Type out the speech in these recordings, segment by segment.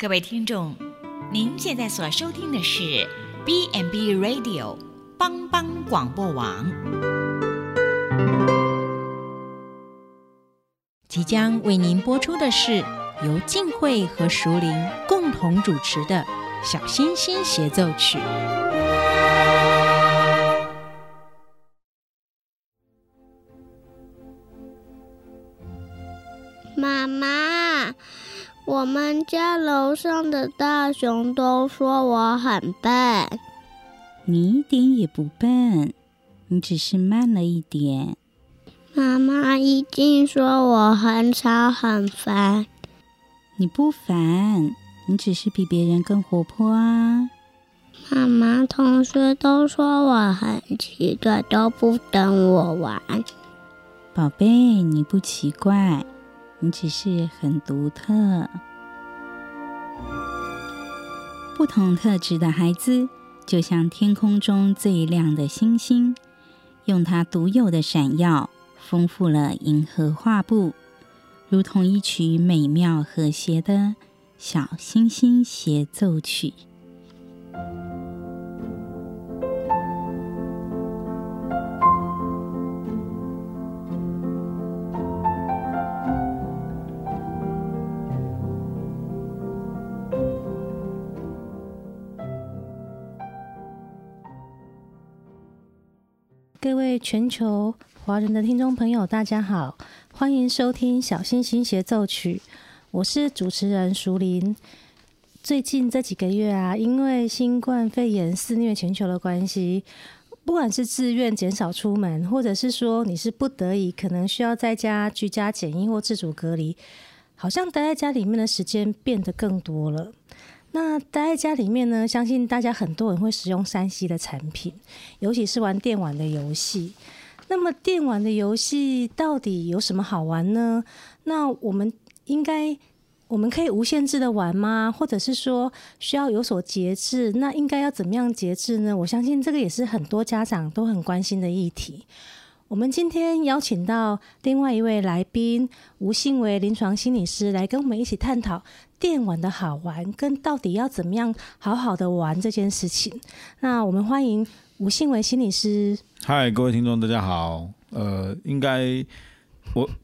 各位听众，您现在所收听的是 B&B Radio 帮帮广播网，即将为您播出的是由静慧和淑玲共同主持的小星星协奏曲。妈妈，我们家楼上的大熊都说我很笨。你一点也不笨，你只是慢了一点。妈妈一定说我很吵很烦。你不烦，你只是比别人更活泼啊。妈妈，同学都说我很奇怪，都不跟我玩。宝贝，你不奇怪，你只是很独特。不同特质的孩子就像天空中最亮的星星，用它独有的闪耀丰富了银河画布，如同一曲美妙和谐的小星星协奏曲。各位全球华人的听众朋友，大家好，欢迎收听小星星协奏曲，我是主持人淑玲。最近这几个月啊，因为新冠肺炎肆虐全球的关系，不管是自愿减少出门，或者是说你是不得已可能需要在家居家检疫或自主隔离，好像待在家里面的时间变得更多了。那待在家里面呢，相信大家很多人会使用 3C 的产品，尤其是玩电玩的游戏。那么电玩的游戏到底有什么好玩呢？那我们可以无限制的玩吗？或者是说需要有所节制？那应该要怎么样节制呢？我相信这个也是很多家长都很关心的议题。我们今天邀请到另外一位来宾，吴信维临床心理师，来跟我们一起探讨电玩的好玩跟到底要怎么样好好的玩这件事情。那我们欢迎吴信维心理师。嗨，各位听众大家好。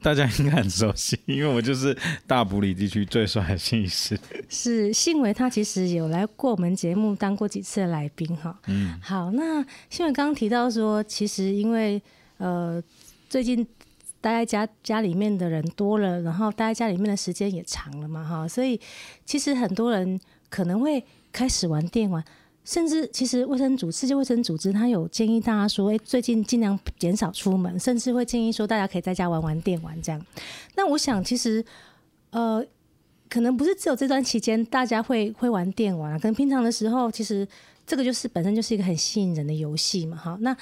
大家应该很熟悉，因为我就是大埔里地区最帅的心理师。是，信维他其实有来过我们节目当过几次的来宾。好，那信维刚刚提到说，其实因为最近待在 家里面的人多了，然后待在家里面的时间也长了嘛，哈，所以其实很多人可能会开始玩电玩，甚至其实世界卫生组织他有建议大家说，最近尽量减少出门，甚至会建议说大家可以在家玩玩电玩这样。那我想其实可能不是只有这段期间大家会玩电玩，跟平常的时候其实这个就是本身就是一个很吸引人的游戏嘛，哈。那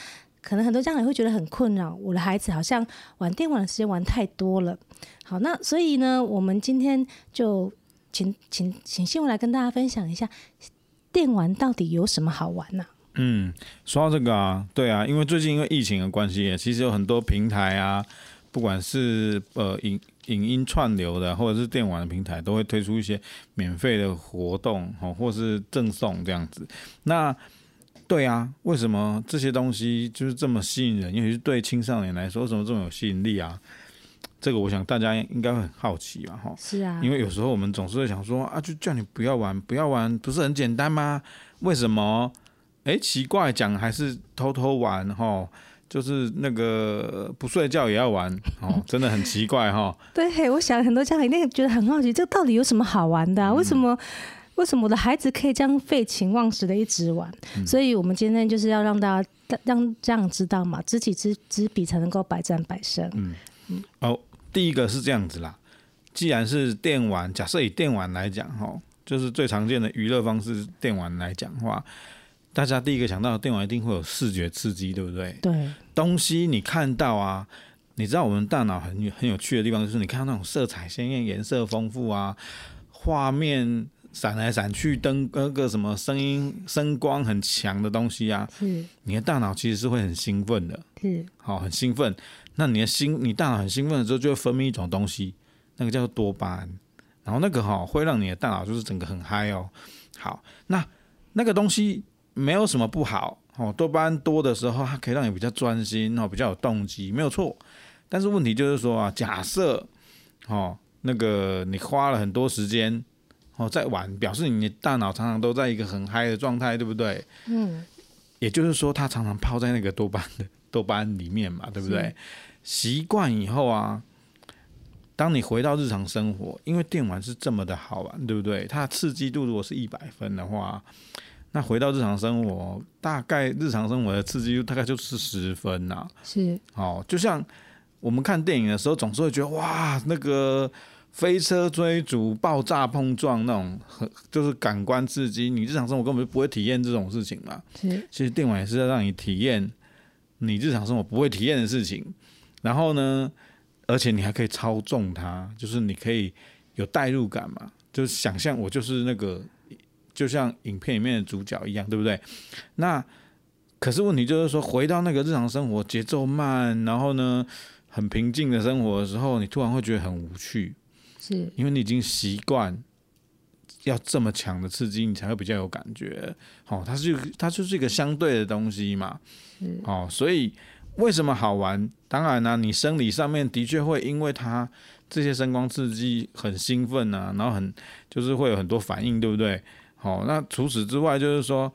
可能很多家长会觉得很困扰，我的孩子好像玩电玩的时间玩太多了。好，那所以呢，我们今天就请信维来跟大家分享一下，电玩到底有什么好玩呢？说到这个啊，对啊，因为最近因为疫情的关系，其实有很多平台啊，不管是影音串流的，或者是电玩的平台，都会推出一些免费的活动，或是赠送这样子。那对啊，为什么这些东西就是这么吸引人，尤其是对青少年来说，为什么这么有吸引力啊？这个我想大家应该会很好奇吧，齁。是啊，因为有时候我们总是会想说啊，就叫你不要玩，不要玩，不是很简单吗？为什么？奇怪，讲还是偷偷玩，齁。就是那个不睡觉也要玩，真的很奇怪，齁。对，我想很多家长一定觉得很好奇，这到底有什么好玩的啊？为什么我的孩子可以这样废寝忘食的一直玩？所以我们今天就是要让大家让家长知道嘛，知己知彼才能够百战百胜。第一个是这样子啦，既然是电玩，假设以电玩来讲，就是最常见的娱乐方式，电玩来讲的话，大家第一个想到的电玩一定会有视觉刺激，对不对？对，东西你看到啊。你知道我们大脑很有趣的地方，就是你看到那种色彩鲜艳、颜色丰富啊，画面闪来闪去，什么声音、声光很强的东西啊，你的大脑其实是会很兴奋的，很兴奋。那你大脑很兴奋的时候，就会分泌一种东西，那个叫做多巴胺。然后那个会让你的大脑就是整个很嗨哦。好，那个东西没有什么不好哦，多巴胺多的时候，它可以让你比较专心哦，比较有动机，没有错。但是问题就是说啊，假设哦，那个你花了很多时间哦在玩，表示你的大脑常常都在一个很嗨的状态，对不对？嗯。也就是说，它常常泡在那个多巴胺里面嘛，对不对？习惯以后啊。当你回到日常生活，因为电玩是这么的好玩，对不对？它的刺激度如果是100分的话，那回到日常生活，大概日常生活的刺激度大概就是10分啊。是，哦，就像我们看电影的时候，总是会觉得哇，那个飞车追逐、爆炸碰撞那种，就是感官刺激，你日常生活根本就不会体验这种事情嘛。是，其实电玩也是要让你体验你日常生活不会体验的事情，然后呢？而且你还可以操纵它，就是你可以有代入感嘛，就是想象我就是那个，就像影片里面的主角一样，对不对？那可是问题就是说，回到那个日常生活节奏慢，然后呢很平静的生活的时候，你突然会觉得很无趣，是因为你已经习惯要这么强的刺激，你才会比较有感觉。哦，它就是一个相对的东西嘛，哦，所以。为什么好玩？当然啊，你生理上面的确会因为它这些声光刺激很兴奋啊，然后就是会有很多反应，对不对？好，那除此之外就是说，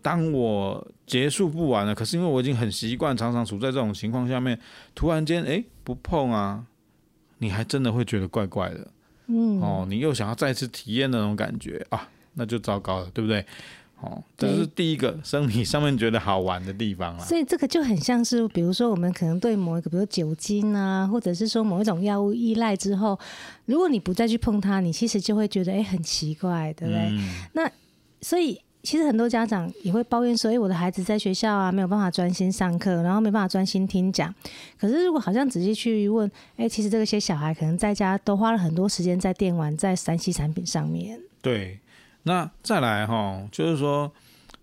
当我结束不完了，可是因为我已经很习惯，常常处在这种情况下面，突然间不碰啊，你还真的会觉得怪怪的，哦，你又想要再次体验那种感觉啊，那就糟糕了，对不对？这是第一个生理上面觉得好玩的地方啦。所以这个就很像是，比如说我们可能对某一个，比如酒精啊，或者是说某一种药物依赖之后，如果你不再去碰它，你其实就会觉得很奇怪，对不对？那所以其实很多家长也会抱怨说，我的孩子在学校啊没有办法专心上课，然后没办法专心听讲。可是如果好像仔细去问，其实这些小孩可能在家都花了很多时间在电玩、在3C 产品上面。对。那再来就是说，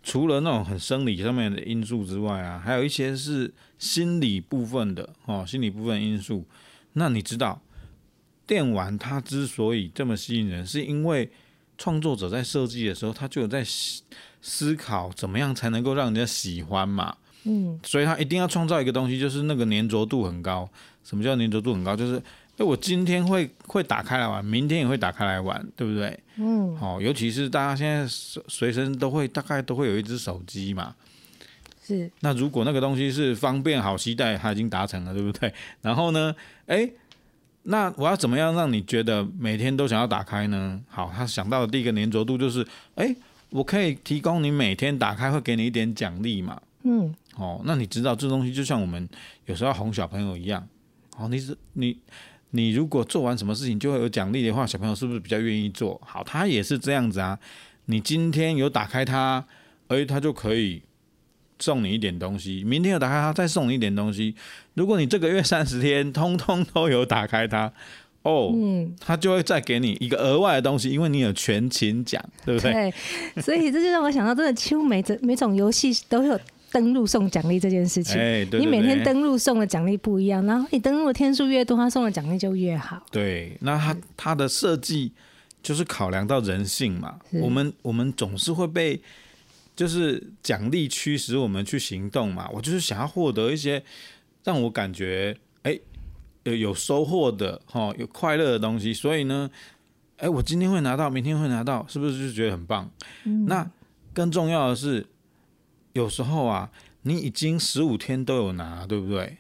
除了那种很生理上面的因素之外啊，还有一些是心理部分的心理部分因素。那你知道，电玩它之所以这么吸引人，是因为创作者在设计的时候，他就有在思考怎么样才能够让人家喜欢嘛。所以他一定要创造一个东西，就是那个粘着度很高。什么叫粘着度很高？就是。我今天会打开来玩，明天也会打开来玩，对不对？尤其是大家现在随身大概都会有一只手机嘛。是。那如果那个东西是方便好携带，它已经达成了，对不对？然后呢，那我要怎么样让你觉得每天都想要打开呢？好，他想到的第一个粘着度就是，我可以提供你每天打开会给你一点奖励嘛。那你知道这东西就像我们有时候要哄小朋友一样，你如果做完什么事情就会有奖励的话，小朋友是不是比较愿意做？好，他也是这样子啊。你今天有打开它，他就可以送你一点东西；明天有打开它，再送你一点东西。如果你这个月30天通都有打开它，他就会再给你一个额外的东西，因为你有全勤奖，对不对？对，所以这就让我想到，真的几乎每种游戏都有。登录送奖励这件事情，对，你每天登录送的奖励不一样，然后你登录的天数越多，他送的奖励就越好。对，那他的设计就是考量到人性嘛。我们总是会被就是奖励驱使我们去行动嘛。我就是想要获得一些让我感觉有收获的有快乐的东西，所以呢，我今天会拿到，明天会拿到，是不是就觉得很棒？那更重要的是。有时候啊，你已经15天都有拿，对不对？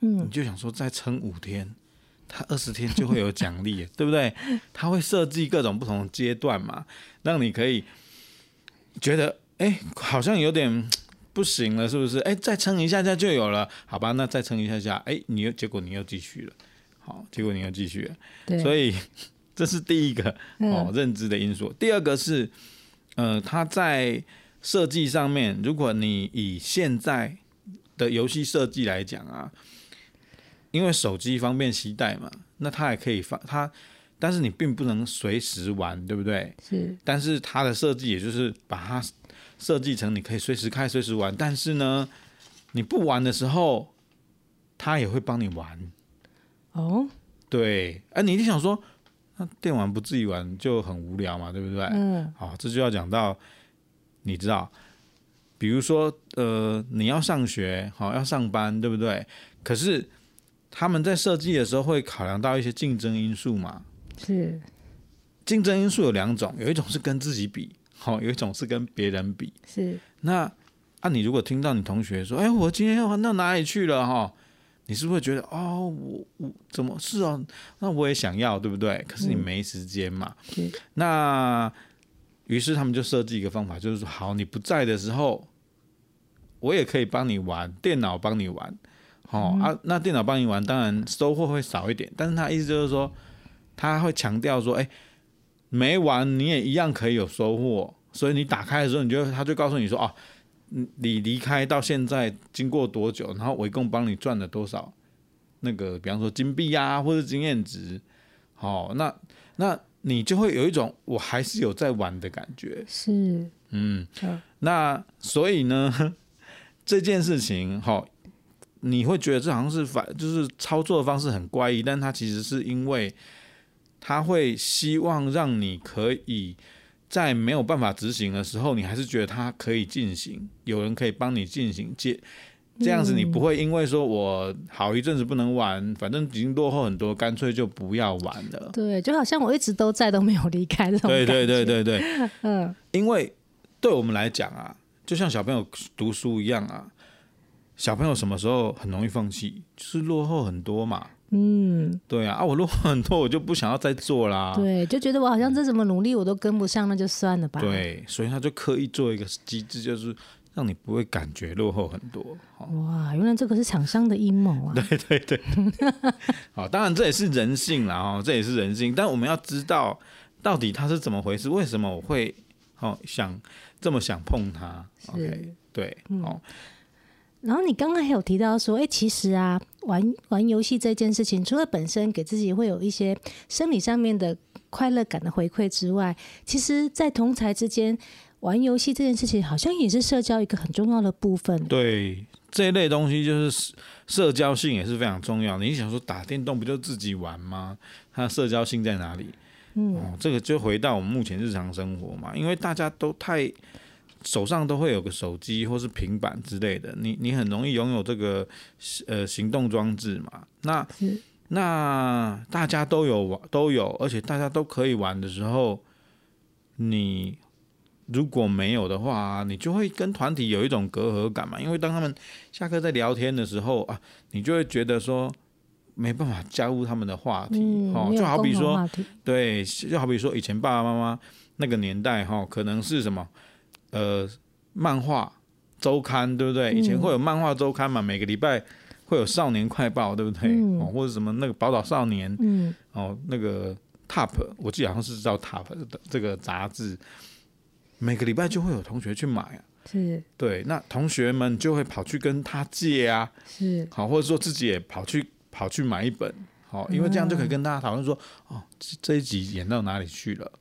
你就想说再撑5天，他20天就会有奖励，对不对？他会设计各种不同的阶段嘛，让你可以觉得，好像有点不行了，是不是？再撑一下下就有了，好吧？那再撑一下下，结果你又继续了，所以这是第一个认知的因素。第二个是，他在。设计上面，如果你以现在的游戏设计来讲啊，因为手机方便携带嘛，那它也可以但是你并不能随时玩，对不对？是。但是它的设计也就是把它设计成你可以随时开、随时玩，但是呢，你不玩的时候，它也会帮你玩。对，你一定想说，那电玩不自己玩就很无聊嘛，对不对？嗯。好，这就要讲到，你知道，比如说你要上学，好要上班，对不对？可是他们在设计的时候会考量到一些竞争因素嘛。是。竞争因素有两种，有一种是跟自己比，好，有一种是跟别人比。是。那你如果听到你同学说，哎，我今天要玩到哪里去了哈？你是不是会觉得哦，我怎么是哦？那我也想要，对不对？可是你没时间嘛。嗯、那于是他们就设计一个方法，就是说，好，你不在的时候，我也可以帮你玩，电脑帮你玩。哦嗯、啊，那电脑帮你玩，当然收获会少一点，但是他意思就是说，他会强调说，哎，没玩你也一样可以有收获。所以你打开的时候，他就告诉你说，哦。你离开到现在经过多久？然后我一共帮你赚了多少？那个，比方说金币啊，或是经验值，好、哦，那你就会有一种我还是有在玩的感觉。是，嗯，那所以呢，这件事情，好、哦，你会觉得这好像是就是操作的方式很怪异，但它其实是因为它会希望让你可以。在没有办法执行的时候，你还是觉得它可以进行，有人可以帮你进行，这样子你不会因为说我好一阵子不能玩，反正已经落后很多，干脆就不要玩了。对，就好像我一直都在都没有离开这种感觉。对对对对对，嗯，因为对我们来讲啊，就像小朋友读书一样啊，小朋友什么时候很容易放弃，就是落后很多嘛。嗯，对啊，我落后很多，我就不想要再做啦。对，就觉得我好像这怎么努力我都跟不上，那就算了吧。对，所以他就刻意做一个机制，就是让你不会感觉落后很多。哇，原来这个是厂商的阴谋啊！对对对，好，当然这也是人性啦，这也是人性。但我们要知道到底它是怎么回事，为什么我会想这么想碰它？是， okay, 对，好、嗯。然后你刚刚还有提到说，其实啊，玩游戏这件事情，除了本身给自己会有一些生理上面的快乐感的回馈之外，其实在同侪之间玩游戏这件事情，好像也是社交一个很重要的部分。对，这一类东西就是社交性也是非常重要。你想说打电动不就自己玩吗？它的社交性在哪里？嗯、这个就回到我们目前日常生活嘛，因为大家都太。手上都会有个手机或是平板之类的，你很容易拥有这个行动装置嘛。那大家都有，而且大家都可以玩的时候，你如果没有的话，你就会跟团体有一种隔阂感嘛。因为当他们下课在聊天的时候啊，你就会觉得说没办法加入他们的话题，就好比说对，就好比说以前爸爸妈妈那个年代可能是什么。漫画周刊对不对？以前会有漫画周刊嘛，每个礼拜会有少年快报，对不对？或者什么那个宝岛少年，那个 Top， 我记得好像是叫 Top 这个杂志，每个礼拜就会有同学去买啊。是，对，那同学们就会跑去跟他借啊，是，好，或者说自己也跑去买一本，好，因为这样就可以跟大家讨论说，这一集演到哪里去了。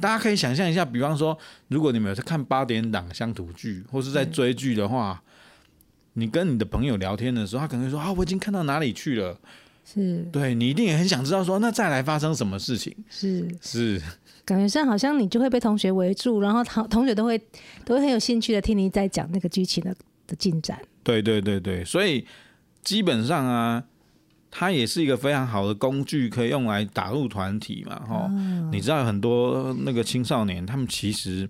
大家可以想象一下，比方说如果你们有在看8点档乡土剧或是在追剧的话，你跟你的朋友聊天的时候，他可能会说我已经看到哪里去了，是，对，你一定也很想知道说那再来发生什么事情，是，感觉上好像你就会被同学围住，然后同学都会很有兴趣的听你在讲那个剧情的进展。对对对对，所以基本上啊，它也是一个非常好的工具，可以用来打入团体嘛，你知道很多那个青少年，他们其实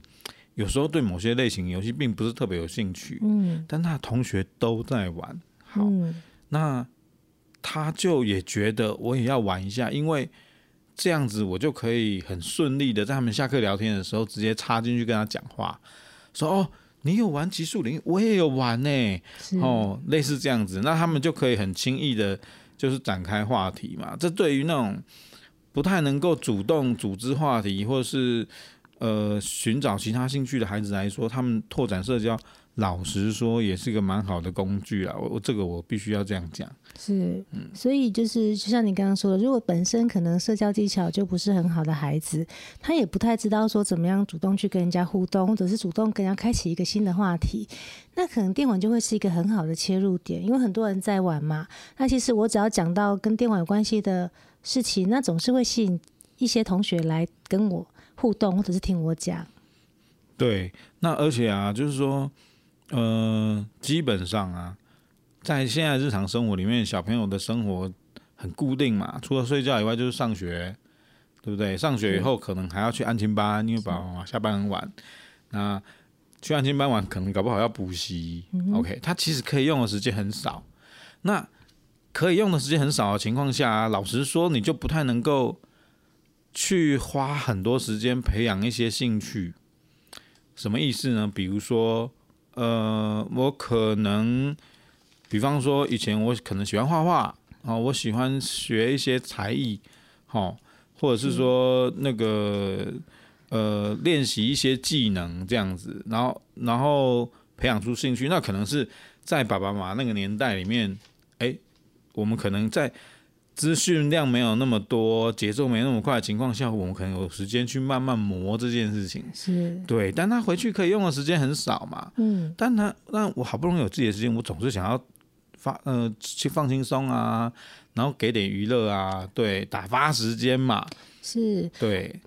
有时候对某些类型游戏并不是特别有兴趣，但他的同学都在玩，好，那他就也觉得我也要玩一下，因为这样子我就可以很顺利的在他们下课聊天的时候直接插进去跟他讲话，说你有玩极速领域，我也有玩欸，类似这样子，那他们就可以很轻易的。就是展开话题嘛，这对于那种不太能够主动组织话题或是寻找其他兴趣的孩子来说，他们拓展社交老实说也是个蛮好的工具啦，这个我必须要这样讲。是，所以就像你刚刚说的，如果本身可能社交技巧就不是很好的孩子，他也不太知道说怎么样主动去跟人家互动，或者是主动跟人家开启一个新的话题，那可能电玩就会是一个很好的切入点，因为很多人在玩嘛，那其实我只要讲到跟电玩有关系的事情，那总是会吸引一些同学来跟我互动，或者是听我讲。对，那而且啊，就是说基本上啊，在现在日常生活里面，小朋友的生活很固定嘛，除了睡觉以外就是上学，对不对？上学以后可能还要去安亲班，因为爸爸妈妈下班很晚，那去安亲班玩可能搞不好要补习、OK， 他其实可以用的时间很少。那可以用的时间很少的情况下、老实说你就不太能够去花很多时间培养一些兴趣。什么意思呢？比如说我可能比方说以前我可能喜欢画画、我喜欢学一些才艺、或者是说那个练习一些技能这样子，然后培养出兴趣。那可能是在爸爸妈妈那个年代里面，我们可能在资讯量没有那么多，节奏没那么快的情况下，我们可能有时间去慢慢磨这件事情。是，对，但他回去可以用的时间很少嘛。但我好不容易有自己的时间，我总是想要去放轻松啊，然后给点娱乐啊，对，打发时间嘛。是，对。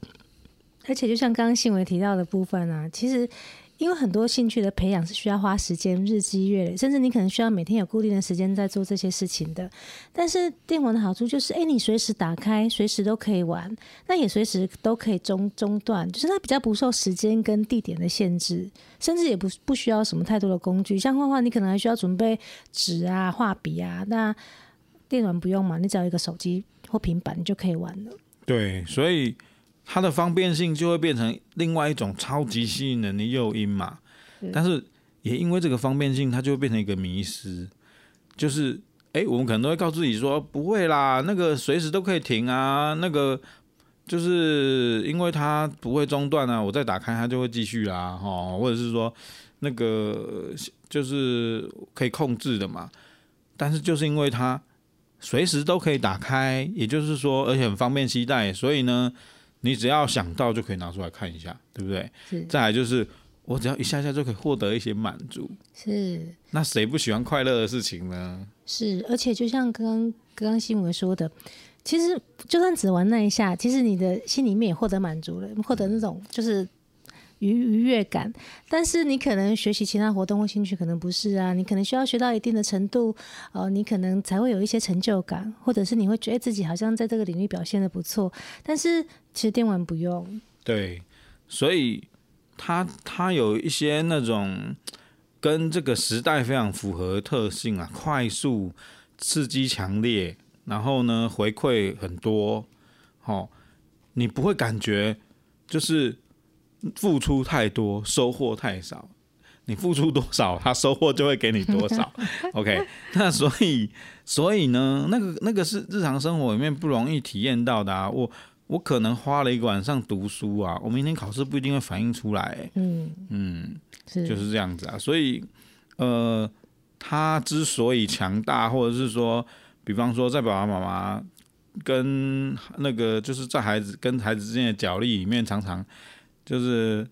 而且就像刚刚信维提到的部分啊，其实因为很多兴趣的培养是需要花时间日积月累，甚至你可能需要每天有固定的时间在做这些事情的。但是电玩的好处就是你随时打开，随时都可以玩，那也随时都可以中断，就是它比较不受时间跟地点的限制，甚至也不需要什么太多的工具。像画画你可能还需要准备纸啊、画笔啊，那电玩不用嘛，你只要一个手机或平板你就可以玩了。对，所以它的方便性就会变成另外一种超级吸引人的诱因嘛。但是也因为这个方便性，它就会变成一个迷思，就是我们可能都会告诉自己说不会啦，那个随时都可以停啊，那个就是因为它不会中断啊，我再打开它就会继续啦，或者是说那个就是可以控制的嘛。但是就是因为它随时都可以打开，也就是说而且很方便携带，所以呢你只要想到就可以拿出来看一下，对不对？再来就是我只要一下下就可以获得一些满足。是，那谁不喜欢快乐的事情呢？是，而且就像刚刚新闻说的，其实就算只玩那一下，其实你的心里面也获得满足了，获得那种就是愉悦感。但是你可能学习其他活动或兴趣可能不是啊，你可能需要学到一定的程度，你可能才会有一些成就感，或者是你会觉得自己好像在这个领域表现得不错，但是其实电玩不用。对，所以它有一些那种跟这个时代非常符合的特性啊，快速、刺激强烈，然后呢回馈很多，你不会感觉就是付出太多收获太少，你付出多少他收获就会给你多少。OK， 那所以呢那个是日常生活里面不容易体验到的啊。我可能花了一个晚上读书啊，我明天考试不一定会反映出来、就是这样子啊。所以他之所以强大，或者是说比方说在爸爸妈妈跟那个就是在孩子之间的角力里面，常常就是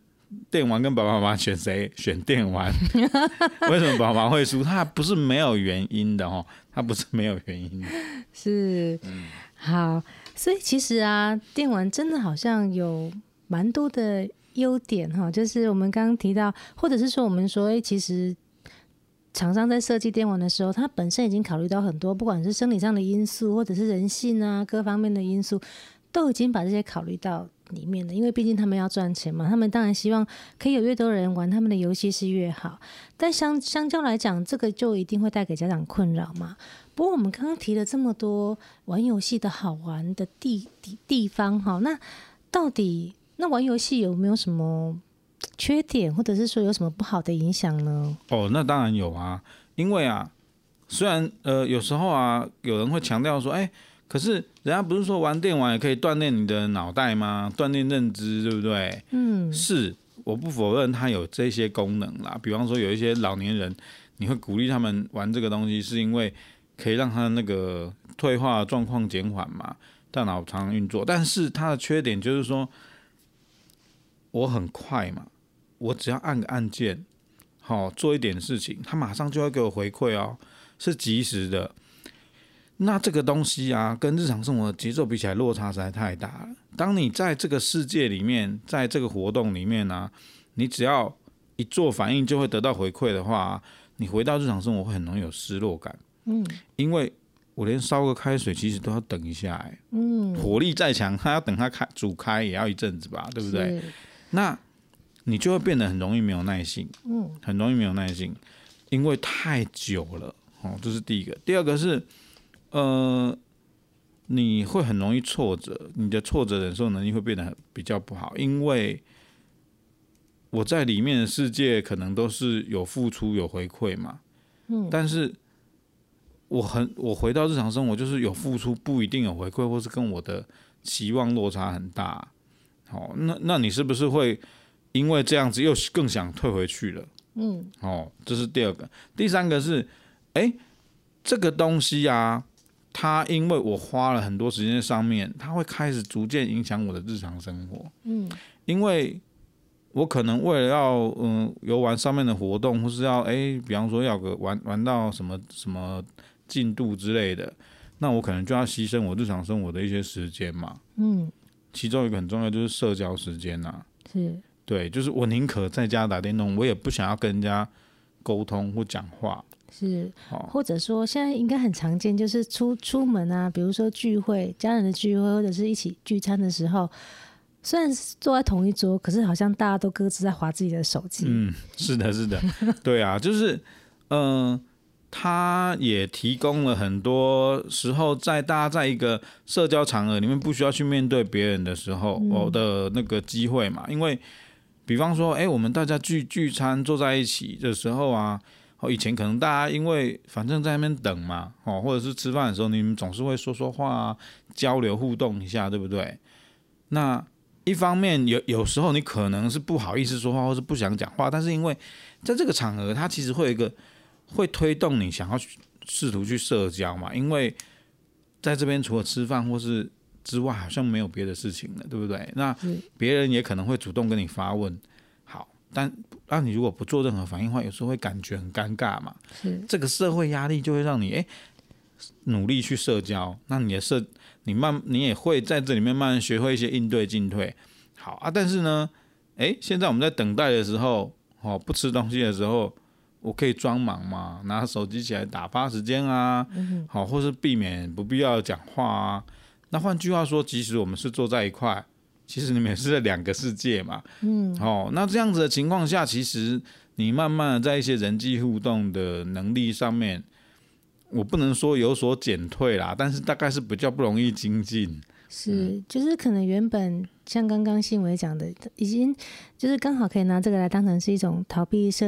电玩跟爸爸妈妈选谁？选电玩。为什么爸妈会输？他不是没有原因的，他不是没有原因的。是，好，所以其实啊，电玩真的好像有蛮多的优点，就是我们刚刚提到，或者是说我们说，其实厂商在设计电玩的时候，他本身已经考虑到很多，不管是生理上的因素，或者是人性啊各方面的因素，都已经把这些考虑到里面的，因为毕竟他们要赚钱嘛，他们当然希望可以有越多人玩他们的游戏是越好。但相较来讲，这个就一定会带给家长困扰嘛。不过我们刚刚提了这么多玩游戏的好玩的地方，那到底那玩游戏有没有什么缺点，或者是说有什么不好的影响呢？那当然有啊，因为啊，虽然有时候啊，有人会强调说，可是人家不是说玩电玩也可以锻炼你的脑袋吗？锻炼认知，对不对？是，我不否认它有这些功能啦。比方说有一些老年人，你会鼓励他们玩这个东西，是因为可以让他那个退化状况减缓嘛，大脑常常运作。但是它的缺点就是说，我很快嘛，我只要按个按键，好，做一点事情，它马上就会给我回馈哦，是及时的。那这个东西啊，跟日常生活的节奏比起来，落差实在太大了。当你在这个世界里面，在这个活动里面啊，你只要一做反应就会得到回馈的话啊，你回到日常生活会很容易有失落感。嗯，因为我连烧个开水其实都要等一下欸，嗯，火力再强，它要等它煮开也要一阵子吧，对不对？那你就会变得很容易没有耐性，嗯，很容易没有耐性，因为太久了。哦，这是第一个。第二个是，你会很容易挫折，你的挫折忍受能力会变得比较不好，因为我在里面的世界可能都是有付出有回馈嘛，嗯，但是我回到日常生活，就是有付出不一定有回馈，或是跟我的期望落差很大。好，那你是不是会因为这样子又更想退回去了？嗯，哦，这是第二个。第三个是，这个东西啊，它因为我花了很多时间在上面，它会开始逐渐影响我的日常生活。嗯，因为我可能为了要游玩上面的活动，或是要比方说要玩到什么什么进度之类的，那我可能就要牺牲我日常生活的一些时间嘛。嗯，其中一个很重要就是社交时间啊。是，对，就是我宁可在家打电动，我也不想要跟人家沟通或讲话。是，或者说现在应该很常见，就是出门啊，比如说聚会，家人的聚会，或者是一起聚餐的时候，虽然坐在同一桌，可是好像大家都各自在滑自己的手机。嗯，是的，是的，对啊，就是，它也提供了很多时候，在大家在一个社交场合里面不需要去面对别人的时候，的那个机会嘛。因为，比方说，我们大家聚餐坐在一起的时候啊，以前可能大家因为反正在那边等嘛，或者是吃饭的时候，你们总是会说说话啊，交流互动一下，对不对？那一方面有时候你可能是不好意思说话，或是不想讲话，但是因为在这个场合，它其实会有一个会推动你想要试图去社交嘛，因为在这边除了吃饭或是之外，好像没有别的事情了，对不对？那别人也可能会主动跟你发问，好，但你如果不做任何反应的话，有时候会感觉很尴尬嘛。这个社会压力就会让你努力去社交，那你也会在这里面慢慢学会一些应对进退。好啊，但是呢，现在我们在等待的时候，不吃东西的时候，我可以装忙嘛，拿手机起来打发时间啊，或是避免不必要讲话啊。那换句话说，即使我们是坐在一块，其实你们也是在两个世界嘛。嗯，那这样子的情况下，其实你慢慢的在一些人际互动的能力上面，我不能说有所减退啦，但是大概是比较不容易精进。是，就是可能原本像刚刚信维讲的，已经就是刚好可以拿这个来当成是一种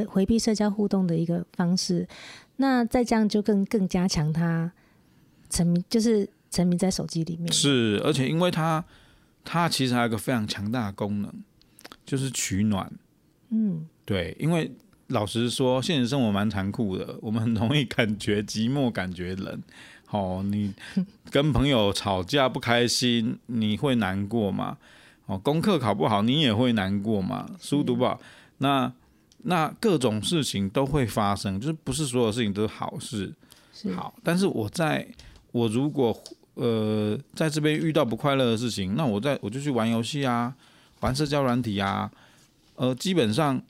回避社交互动的一个方式。那再这样就更加强他沉迷在手机里面。是，而且因为它其实还有一个非常强大的功能，就是取暖。嗯，对，因为老实说，现实生活蛮残酷的，我们很容易感觉寂寞，感觉冷。你跟朋友吵架不开心，你会难过嘛？功课考不好，你也会难过嘛？书读不好，那各种事情都会发生，就是不是所有事情都是好事。好，但是我如果在这边遇到不快乐的事情，那我就去玩游戏啊，玩社交软体啊，基本上。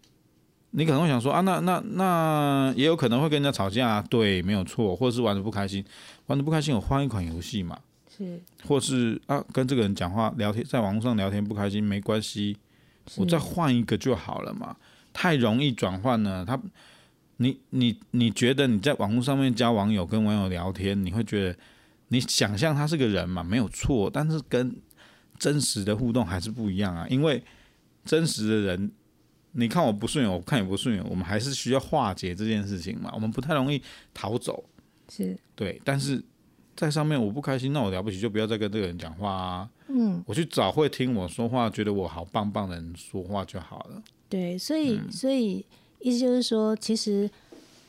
你可能会想说啊，那也有可能会跟人家吵架啊，对，没有错，或者是玩得不开心，我换一款游戏嘛，是，或是啊跟这个人讲话聊天，在网络上聊天不开心没关系，我再换一个就好了嘛，太容易转换了。你觉得你在网络上面加网友跟网友聊天，你会觉得你想象他是个人嘛，没有错，但是跟真实的互动还是不一样啊，因为真实的人。你看我不顺眼，我看你不顺眼，我们还是需要化解这件事情嘛，我们不太容易逃走。是，对，但是在上面我不开心，那我了不起就不要再跟这个人讲话啊。嗯，我去找会听我说话觉得我好棒棒的人说话就好了。对，所以意思就是说，其实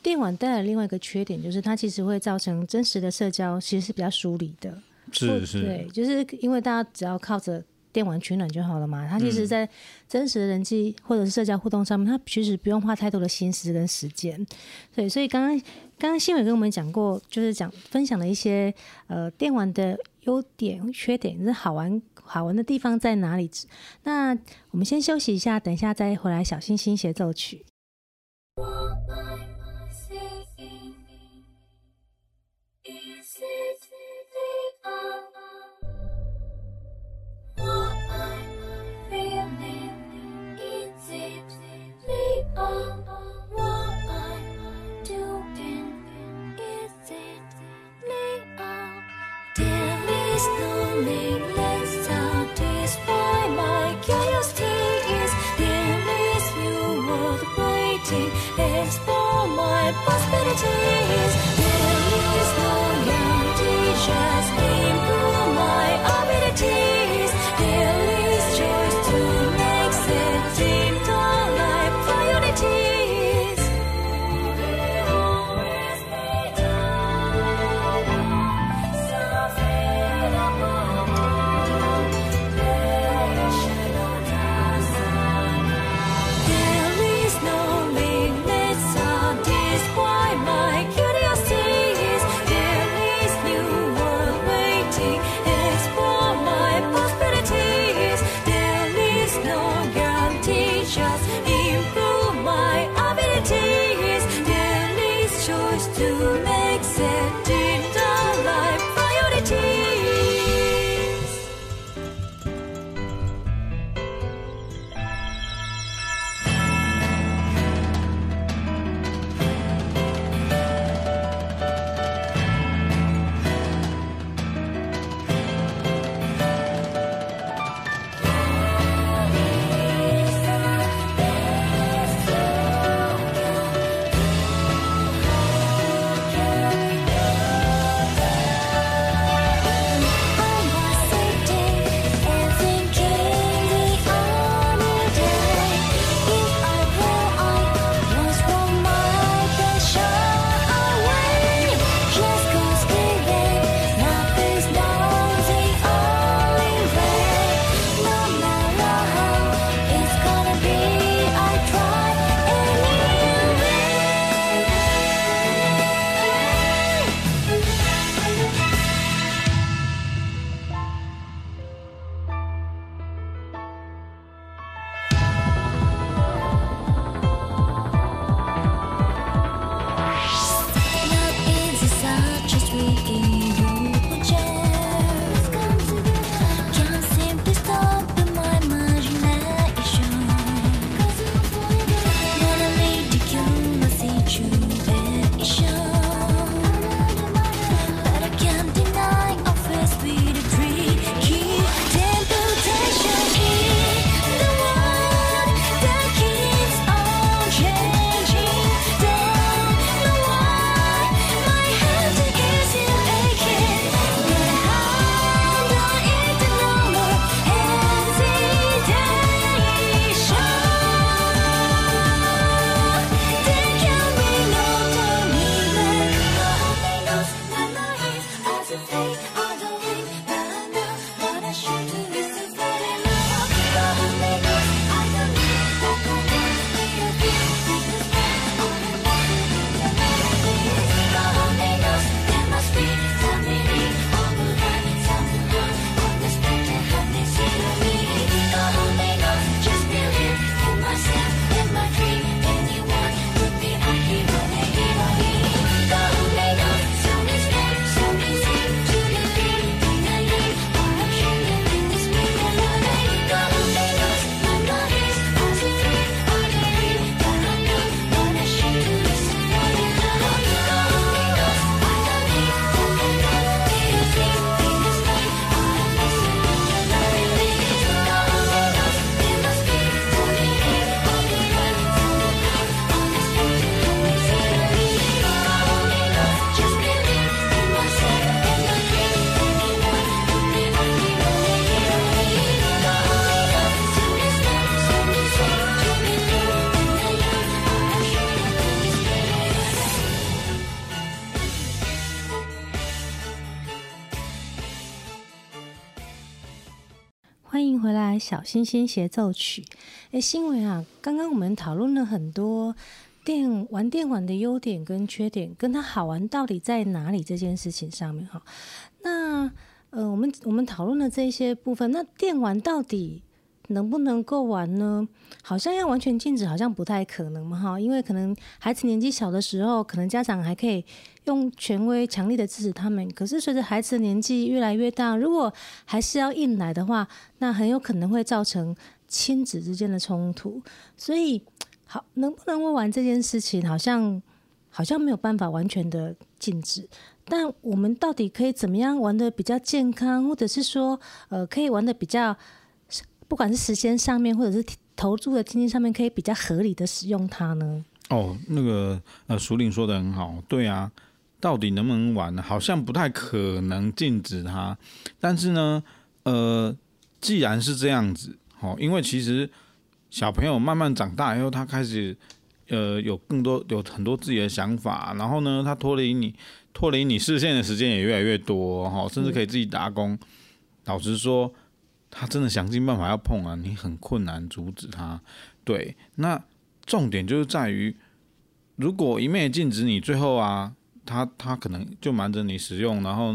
电玩带来另外一个缺点就是它其实会造成真实的社交其实是比较疏离的。是是，对，就是因为大家只要靠着电玩取暖就好了嘛，它其实在真实的人际或者是社交互动上面，它其实不用花太多的心思跟时间。对，所以刚刚新伟跟我们讲过，就是分享了一些电玩的优点、缺点，就是好玩的地方在哪里。那我们先休息一下，等一下再回来小星星协奏曲。Why, Mike? 小星星协奏曲。新闻啊，刚刚我们讨论了很多电玩的优点跟缺点，跟它好玩到底在哪里这件事情上面哈。那我们讨论了这些部分，那电玩到底能不能够玩呢？好像要完全禁止，好像不太可能嘛哈，因为可能孩子年纪小的时候，可能家长还可以用权威强力的制止他们。可是随着孩子年纪越来越大，如果还是要硬来的话，那很有可能会造成亲子之间的冲突。所以，好，能不能玩这件事情，好像没有办法完全的禁止。但我们到底可以怎么样玩得比较健康，或者是说，可以玩得比较，不管是时间上面，或者是投注的经济上面，可以比较合理的使用它呢？哦，那个淑玲说的很好，对啊，到底能不能玩，好像不太可能禁止它。但是呢，既然是这样子，哦，因为其实小朋友慢慢长大以后，他开始有很多自己的想法，然后呢，他脱离你视线的时间也越来越多，哦，甚至可以自己打工。老实说，他真的想尽办法要碰啊，你很困难阻止他。对，那重点就是在于，如果一昧禁止你，最后啊，他可能就瞒着你使用，然后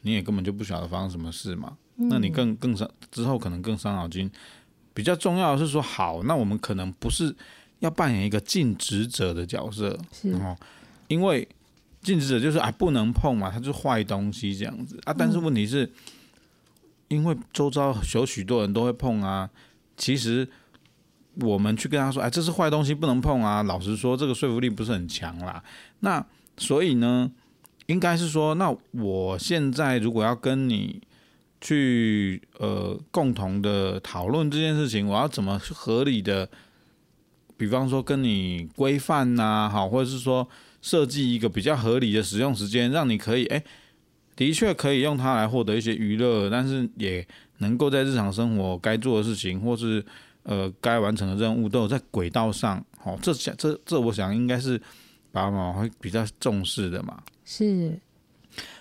你也根本就不晓得发生什么事嘛。那你更之后可能更伤脑筋。比较重要的是说，好，那我们可能不是要扮演一个禁止者的角色，哦，因为禁止者就是啊不能碰嘛，它就是坏东西这样子啊。但是问题是，因为周遭有许多人都会碰啊，其实我们去跟他说，哎，这是坏东西，不能碰啊。老实说，这个说服力不是很强啦。那所以呢，应该是说，那我现在如果要跟你去共同的讨论这件事情，我要怎么合理的，比方说跟你规范啊，好，或者是说设计一个比较合理的使用时间，让你可以的确可以用它来获得一些娱乐，但是也能够在日常生活该做的事情，或是该完成的任务都有在轨道上。哦，这我想应该是爸爸妈妈会比较重视的嘛。是。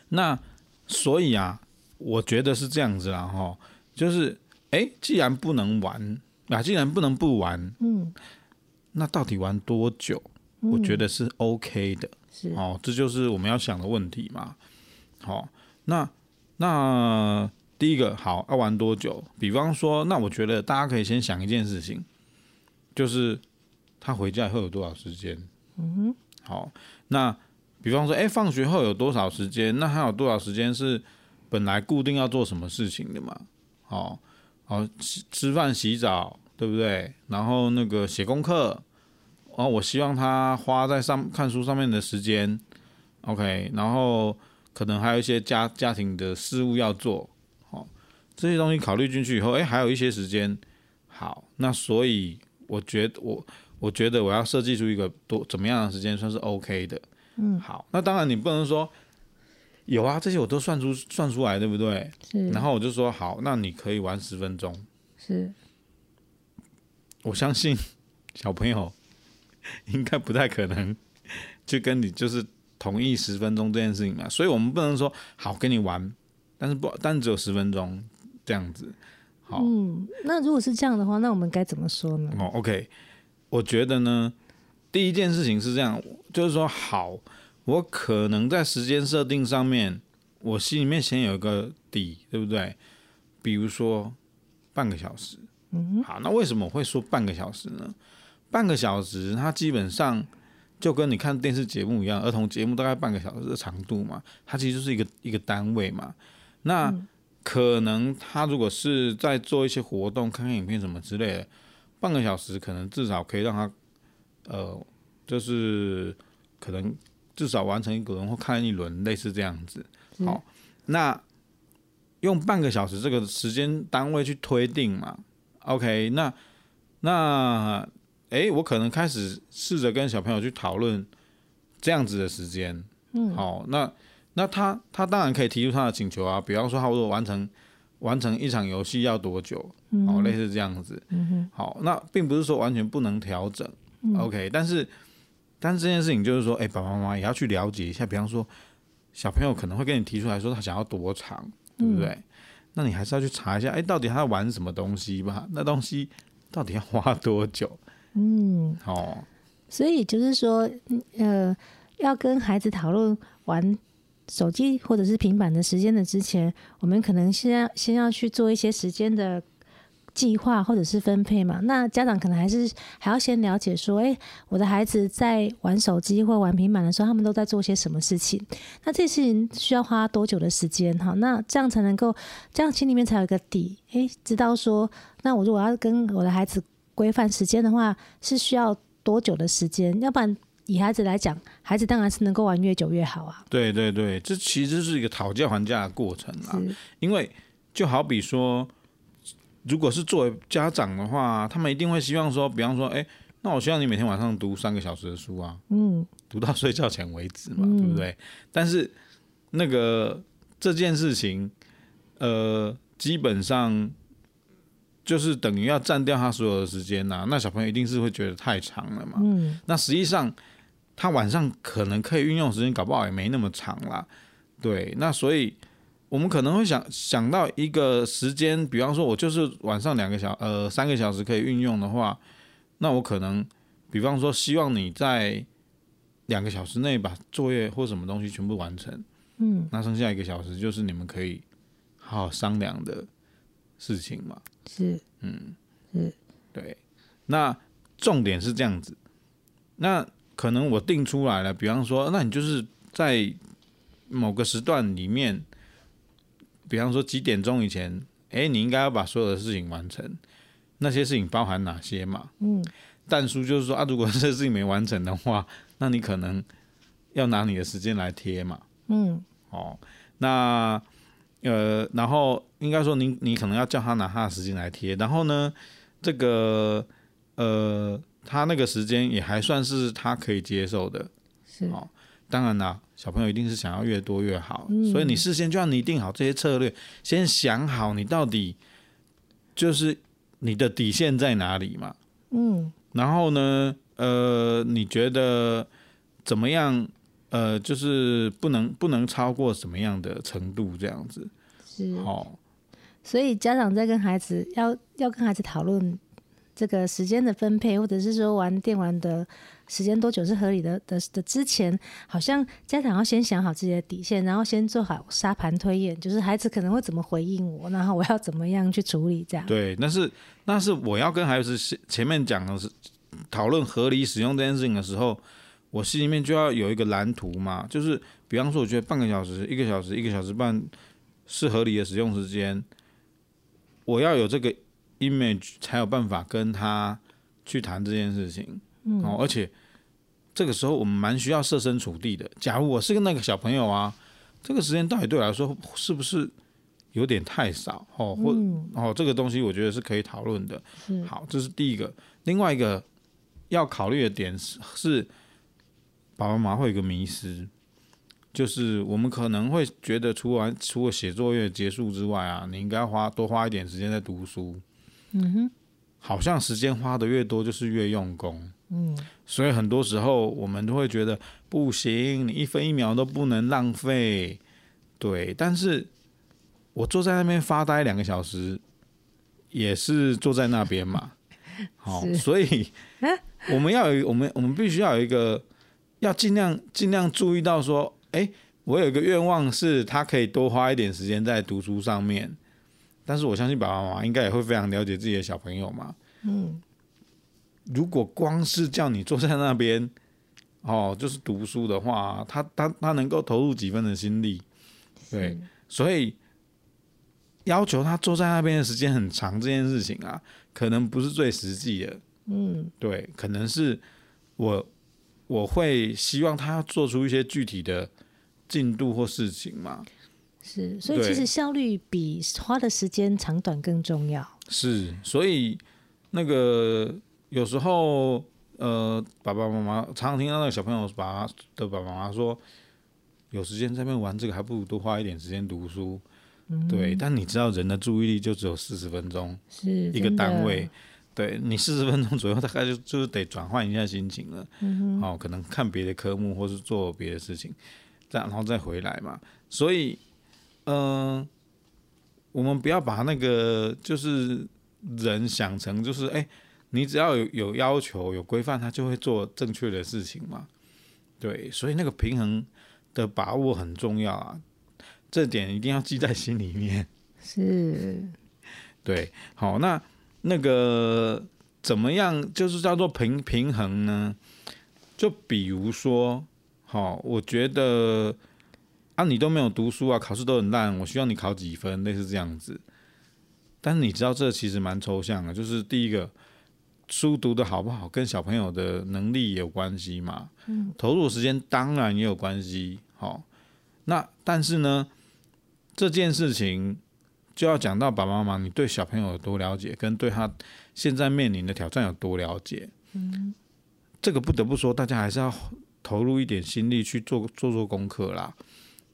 那所以啊，我觉得是这样子啦，哈，就是既然不能玩啊，既然不能不玩，那到底玩多久？我觉得是 OK 的。是。哦，这就是我们要想的问题嘛。好，那第一个好要玩多久？比方说，那我觉得大家可以先想一件事情，就是他回家会有多少时间？好，那比方说，放学后有多少时间？那还有多少时间是本来固定要做什么事情的嘛？好，吃饭、洗澡，对不对？然后那个写功课，然后我希望他花在看书上面的时间 ，OK， 然后可能还有一些家庭的事务要做，哦，这些东西考虑进去以后，还有一些时间，好，那所以我觉得我要设计出一个怎么样的时间算是 OK 的，好，那当然你不能说有啊，这些我都算出来，对不对？是，然后我就说好，那你可以玩10分钟，是，我相信小朋友应该不太可能就跟你就是同意10分钟这件事情嘛，所以我们不能说好跟你玩，但只有10分钟这样子。好，那如果是这样的话，那我们该怎么说呢？哦 ，OK， 我觉得呢，第一件事情是这样，就是说好，我可能在时间设定上面，我心里面先有一个底，对不对？比如说半个小时，好，那为什么我会说半个小时呢？半个小时，它基本上就跟你看电视节目一样，儿童节目大概半个小时的长度嘛，它其实就是一个单位嘛。那可能他如果是在做一些活动，看看影片什么之类的，半个小时可能至少可以让他就是可能至少完成一轮或看一轮，类似这样子。好，那用半个小时这个时间单位去推定嘛。OK， 那。我可能开始试着跟小朋友去讨论这样子的时间，好，那他当然可以提出他的请求啊，比方说他如果完成一场游戏要多久，好，类似这样子，好，那并不是说完全不能调整，OK， 但是这件事情就是说，爸爸妈妈也要去了解一下，比方说小朋友可能会跟你提出来说他想要多长，对不对？那你还是要去查一下，哎，到底他玩什么东西吧？那东西到底要花多久？嗯，哦，所以就是说，要跟孩子讨论玩手机或者是平板的时间的之前，我们可能先要去做一些时间的计划或者是分配嘛。那家长可能还要先了解说，哎，我的孩子在玩手机或玩平板的时候，他们都在做些什么事情？那这些事情需要花多久的时间？哈，那这样才能够，这样心里面才有一个底，哎，知道说，那我如果要跟我的孩子规范时间的话，是需要多久的时间？要不然以孩子来讲，孩子当然是能够玩越久越好啊。对对对，这其实是一个讨价还价的过程啦。因为就好比说，如果是作为家长的话，他们一定会希望说，比方说，哎，那我希望你每天晚上读3个小时的书啊，嗯，读到睡觉前为止嘛，嗯，对不对？但是那个这件事情，基本上就是等于要占掉他所有的时间呐，啊，那小朋友一定是会觉得太长了嘛，嗯，那实际上他晚上可能可以运用时间，搞不好也没那么长啦，对，那所以我们可能会想到一个时间，比方说，我就是晚上3个小时可以运用的话，那我可能，比方说，希望你在2个小时内把作业或什么东西全部完成，嗯，那剩下1个小时就是你们可以好好商量的事情嘛，是，嗯，是，对，那重点是这样子，那可能我定出来了，比方说，那你就是在某个时段里面。比方说几点钟以前，哎，你应该要把所有的事情完成，那些事情包含哪些嘛？嗯，但书就是说啊，如果这事情没完成的话，那你可能要拿你的时间来贴嘛。嗯，哦，那然后应该说你可能要叫他拿他的时间来贴，然后呢，这个他那个时间也还算是他可以接受的，是哦。当然啦，小朋友一定是想要越多越好，嗯，所以你事先就要拟定好这些策略，先想好你到底就是你的底线在哪里嘛。嗯，然后呢，你觉得怎么样？就是不能超过什么样的程度这样子。是，哦，所以家长在跟孩子要跟孩子讨论这个时间的分配，或者是说玩电玩的时间多久是合理的之前，好像家长要先想好自己的底线，然后先做好沙盘推演，就是孩子可能会怎么回应我，然后我要怎么样去处理这样。对，那是我要跟孩子前面讲的是讨论合理使用这件事情的时候，我心里面就要有一个蓝图嘛，就是比方说，我觉得半个小时、1个小时、1个小时半是合理的使用时间，我要有这个 image 才有办法跟他去谈这件事情。哦，而且这个时候我们蛮需要设身处地的。假如我是那个小朋友啊，这个时间到底对我来说是不是有点太少？哦，或哦，这个东西我觉得是可以讨论的。好，这是第一个。另外一个要考虑的点是，爸爸妈妈会有一个迷思，就是我们可能会觉得除了写作业结束之外啊，你应该多花一点时间在读书。嗯哼，好像时间花的越多，就是越用功。嗯，所以很多时候我们都会觉得不行，你1分1秒都不能浪费。对，但是我坐在那边发呆2个小时，也是坐在那边嘛。好，哦，所以我们必须要有一个，要尽量注意到说，哎，我有一个愿望是他可以多花一点时间在读书上面。但是我相信爸爸妈妈应该也会非常了解自己的小朋友嘛。嗯。如果光是叫你坐在那边，哦，就是读书的话，他能够投入几分的心力？对，所以要求他坐在那边的时间很长这件事情啊，可能不是最实际的。嗯，对，可能是我会希望他做出一些具体的进度或事情嘛。是，所以其实效率比花的时间长短更重要。是，所以那个。有时候，爸爸妈妈常听到那个小朋友爸爸妈妈说，有时间在那边玩这个，还不如多花一点时间读书。嗯，对，但你知道人的注意力就只有40分钟，一个单位，对你40分钟左右，大概就是得转换一下心情了。嗯，哦，可能看别的科目，或是做别的事情，然后再回来嘛。所以，我们不要把那个就是人想成就是哎，你只要 有要求有规范，他就会做正确的事情嘛。对，所以那个平衡的把握很重要啊，这点一定要记在心里面。是，对，好，那个怎么样就是叫做平衡呢？就比如说，好，我觉得啊，你都没有读书啊，考试都很烂，我希望你考几分，类似这样子。但你知道这其实蛮抽象的，就是第一个，书读的好不好跟小朋友的能力也有关系嘛，投入时间当然也有关系。好，那但是呢，这件事情就要讲到爸爸妈妈，你对小朋友有多了解，跟对他现在面临的挑战有多了解。这个不得不说，大家还是要投入一点心力去做功课啦。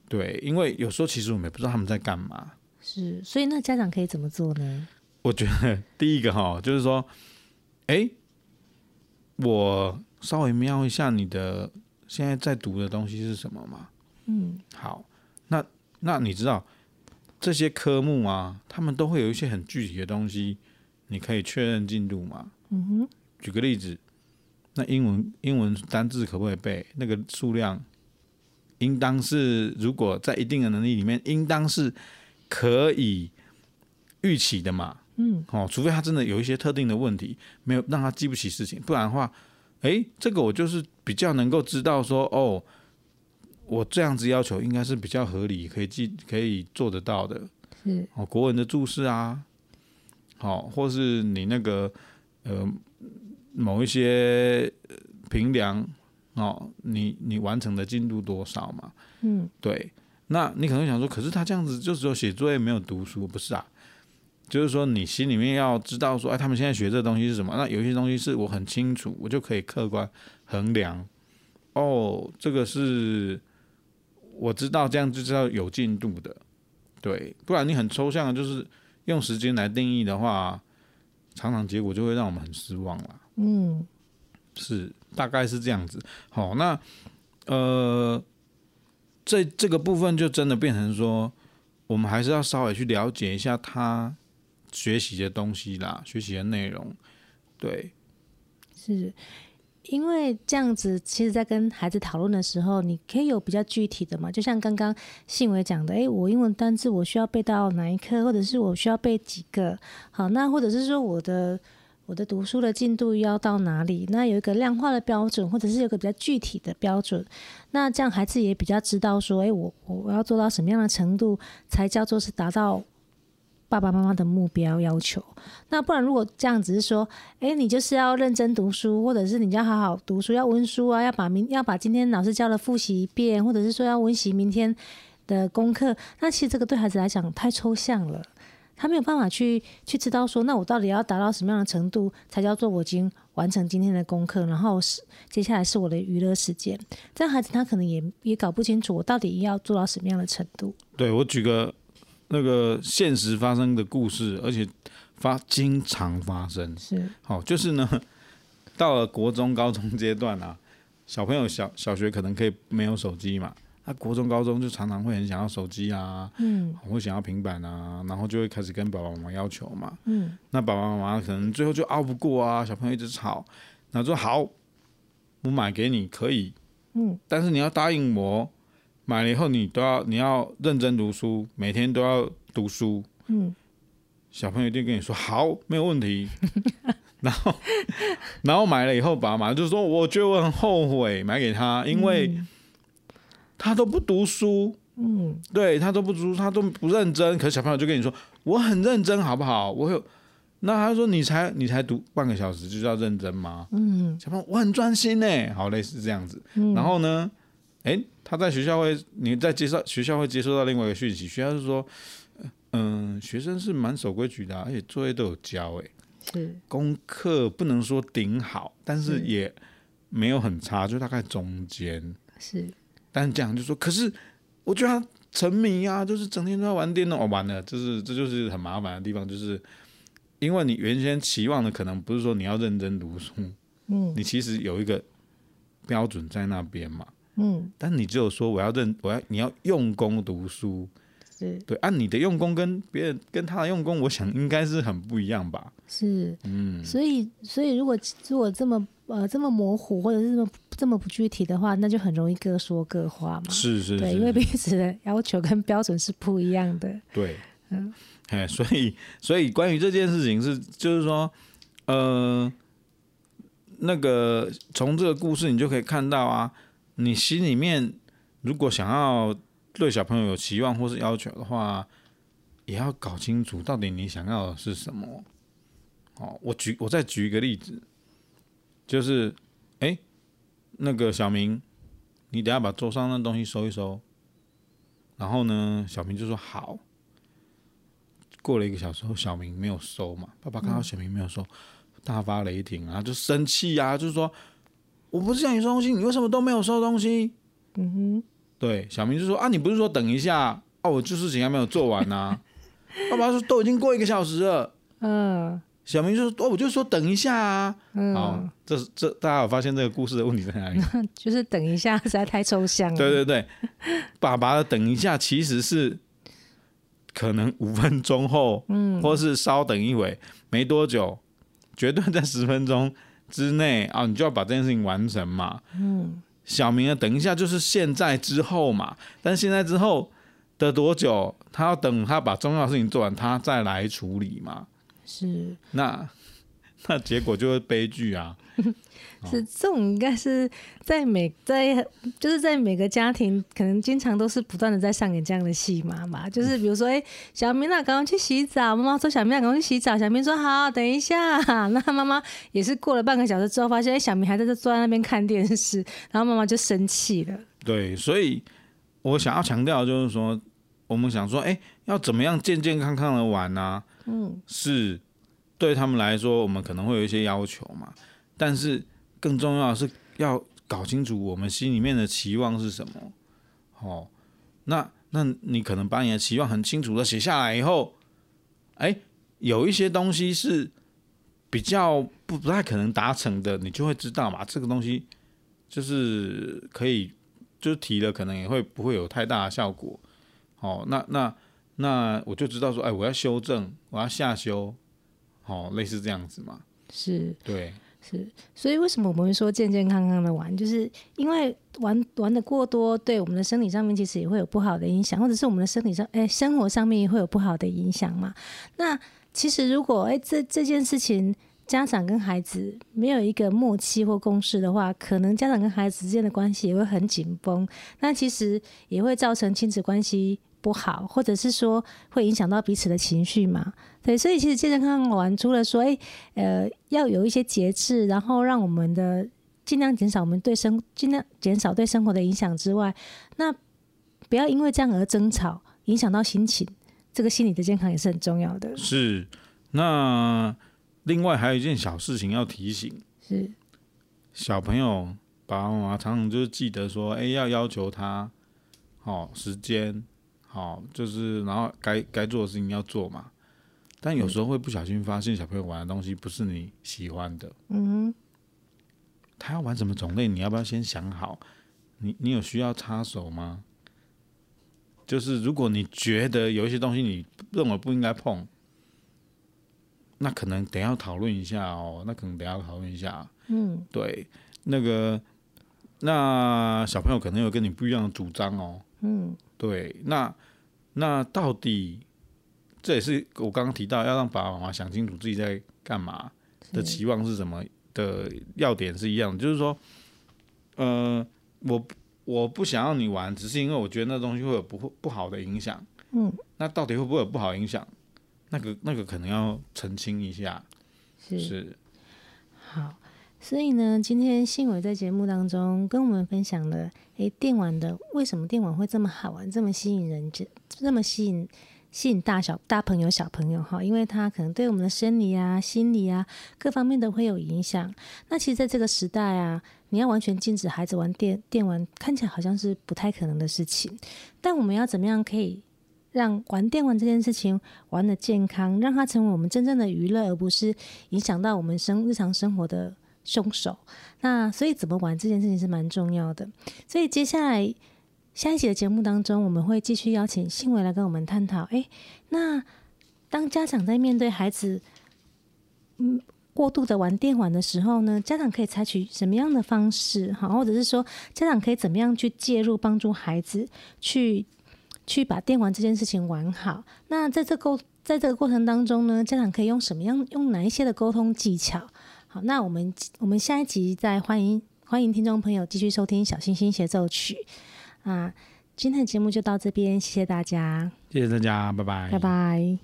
对，因为有时候其实我们也不知道他们在干嘛。是，所以那家长可以怎么做呢？我觉得第一个就是说，哎，我稍微瞄一下你的现在在读的东西是什么嘛？好，那你知道这些科目啊，他们都会有一些很具体的东西，你可以确认进度嘛？举个例子，那英文单字可不可以背？那个数量应当是，如果在一定的能力里面，应当是可以预期的嘛？除非他真的有一些特定的问题，没有让他记不起事情，不然的话，这个我就是比较能够知道说，哦，我这样子要求应该是比较合理，可以做得到的。是，国文的注释啊，或是你那个某一些评量，你完成的进度多少嘛？对。那你可能想说，可是他这样子就只有写作业没有读书，不是啊？就是说你心里面要知道说，他们现在学这东西是什么，那有些东西是我很清楚，我就可以客观衡量，这个是我知道，这样就知道有进度的。对，不然你很抽象的就是用时间来定义的话，常常结果就会让我们很失望啦。是，大概是这样子。好，那这个部分就真的变成说，我们还是要稍微去了解一下他学习的东西啦，学习的内容。对，是，因为这样子其实在跟孩子讨论的时候，你可以有比较具体的嘛，就像刚刚信维讲的，我英文单字我需要背到哪一科，或者是我需要背几个。好，那或者是说我的读书的进度要到哪里，那有一个量化的标准，或者是有一个比较具体的标准，那这样孩子也比较知道说，我要做到什么样的程度才叫做是达到爸爸妈妈的目标要求。那不然如果这样子是说，你就是要认真读书，或者是你要好好读书，要温书啊，要把今天老师教的复习一遍，或者是说要温习明天的功课，那其实这个对孩子来讲太抽象了，他没有办法去知道说，那我到底要达到什么样的程度才叫做我已经完成今天的功课，然后接下来是我的娱乐时间。这样孩子他可能也搞不清楚我到底要做到什么样的程度。对，我举个那个现实发生的故事，而且经常发生。是，好，就是呢，到了国中高中阶段啊，小朋友小学可能可以没有手机嘛。那国中高中就常常会很想要手机啊，会想要平板啊，然后就会开始跟爸爸妈妈要求嘛。那爸爸妈妈可能最后就拗不过啊，小朋友一直吵，然后说好，我买给你可以，但是你要答应我，买了以后你要认真读书，每天都要读书。小朋友一定跟你说好，没有问题。然后买了以后，爸爸妈妈就说我觉得我很后悔买给他，因为他都不读书，对，他都不读书，他都不认真。可是小朋友就跟你说，我很认真，好不好？那他说你才读半个小时就叫认真吗？小朋友我很专心耶，好，类似这样子。然后呢，他在学校学校会接收到另外一个讯息，学校就说，学生是蛮守规矩的，而且作业都有交耶，是，功课不能说顶好，但是也没有很差，就大概中间。是。但这样就说，可是我觉得他沉迷啊，就是整天都在玩电脑，完了，这就是很麻烦的地方，就是因为你原先期望的可能不是说你要认真读书，你其实有一个标准在那边嘛，但你只有说我要你要用功读书，是对啊，你的用功跟别人跟他的用功，我想应该是很不一样吧。是，嗯，所以如果这么模糊或者是这么不具体的话，那就很容易各说各话嘛。是是是，对，因为彼此的要求跟标准是不一样的。对，嗯，哎，所以关于这件事情是，就是说，那个从这个故事你就可以看到啊，你心里面如果想要对小朋友有期望或是要求的话，也要搞清楚到底你想要的是什么。哦，我再举一个例子，就是，哎，那个小明，你等一下把桌上那东西收一收。然后呢，小明就说好。过了一个小时后，小明没有收嘛，爸爸看到小明没有收，大发雷霆啊，就生气啊，就是说，我不是叫你收东西，你为什么都没有收东西？嗯哼。对，小明就说啊，你不是说等一下啊，我就事情还没有做完啊。爸爸说都已经过1个小时了。嗯。小明就说：“哦，我就说等一下啊。”嗯，好，这大家有发现这个故事的问题在哪里？就是等一下实在太抽象了。对对对，爸爸的等一下其实是可能5分钟后，或是稍等一会，没多久，绝对在10分钟之内啊，你就要把这件事情完成嘛。嗯。小明啊，等一下就是现在之后嘛，但现在之后的多久，他要等他把重要的事情做完，他再来处理嘛。是，那结果就会悲剧啊。是，这种应该是在每个家庭可能经常都是不断的在上演这样的戏码嘛，就是比如说，小明啊，赶快去洗澡，妈妈说小明啊，赶快去洗澡，小明说好，等一下，那妈妈也是过了半个小时之后发现，小明还在这坐在那边看电视，然后妈妈就生气了。对，所以我想要强调就是说，我们想说，要怎么样健健康康的玩啊？是对他们来说，我们可能会有一些要求嘛，但是更重要的是要搞清楚我们心里面的期望是什么。哦，那你可能把你的期望很清楚的写下来以后，有一些东西是比较不太可能达成的，你就会知道嘛，这个东西就是可以就提了，可能也会不会有太大的效果。哦，那我就知道说，我要修正，我要下修，类似这样子嘛。是，对，是。所以为什么我们会说健健康康的玩，就是因为玩的过多，对我们的生理上面其实也会有不好的影响，或者是我们的生活上面也会有不好的影响嘛。那其实如果这件事情家长跟孩子没有一个默契或共识的话，可能家长跟孩子之间的关系也会很紧绷，那其实也会造成亲子关系不好，或者是说会影响到彼此的情绪嘛。对，所以其实健健康康玩，除了说要有一些节制，然后让我们的尽量减少对生活的影响之外，那不要因为这样而争吵，影响到心情，这个心理的健康也是很重要的。是，那另外还有一件小事情要提醒，是小朋友爸爸妈妈常常就记得说，要求他时间。好，就是然后该做的事情要做嘛，但有时候会不小心发现小朋友玩的东西不是你喜欢的。嗯，他要玩什么种类，你要不要先想好？你有需要插手吗？就是如果你觉得有一些东西你认为不应该碰，那可能等一下讨论一下哦。嗯，对，那小朋友可能有跟你不一样的主张哦。嗯。对，那到底这也是我刚刚提到要让爸爸妈妈想清楚自己在干嘛的期望是什么的要点是一样的，就是说，我不想要你玩，只是因为我觉得那东西会有不好的影响。嗯，那到底会不会有不好影响？那个可能要澄清一下。是好。所以呢，今天信伟在节目当中跟我们分享了，电玩的为什么电玩会这么好玩，这么吸引人，这么吸引大朋友小朋友哈，因为它可能对我们的生理啊、心理啊各方面都会有影响。那其实，在这个时代啊，你要完全禁止孩子玩电玩，看起来好像是不太可能的事情。但我们要怎么样可以让玩电玩这件事情玩得健康，让它成为我们真正的娱乐，而不是影响到我们日常生活的凶手。那所以怎么玩这件事情是蛮重要的，所以接下来下一集的节目当中，我们会继续邀请信维来跟我们探讨，那当家长在面对孩子过度的玩电玩的时候呢，家长可以采取什么样的方式，或者是说家长可以怎么样去介入帮助孩子去把电玩这件事情玩好。那在这个过程当中呢，家长可以用哪一些的沟通技巧。好，那我们下一集再欢迎听众朋友继续收听小星星协奏曲。今天的节目就到这边，谢谢大家，谢谢大家，拜拜，拜拜。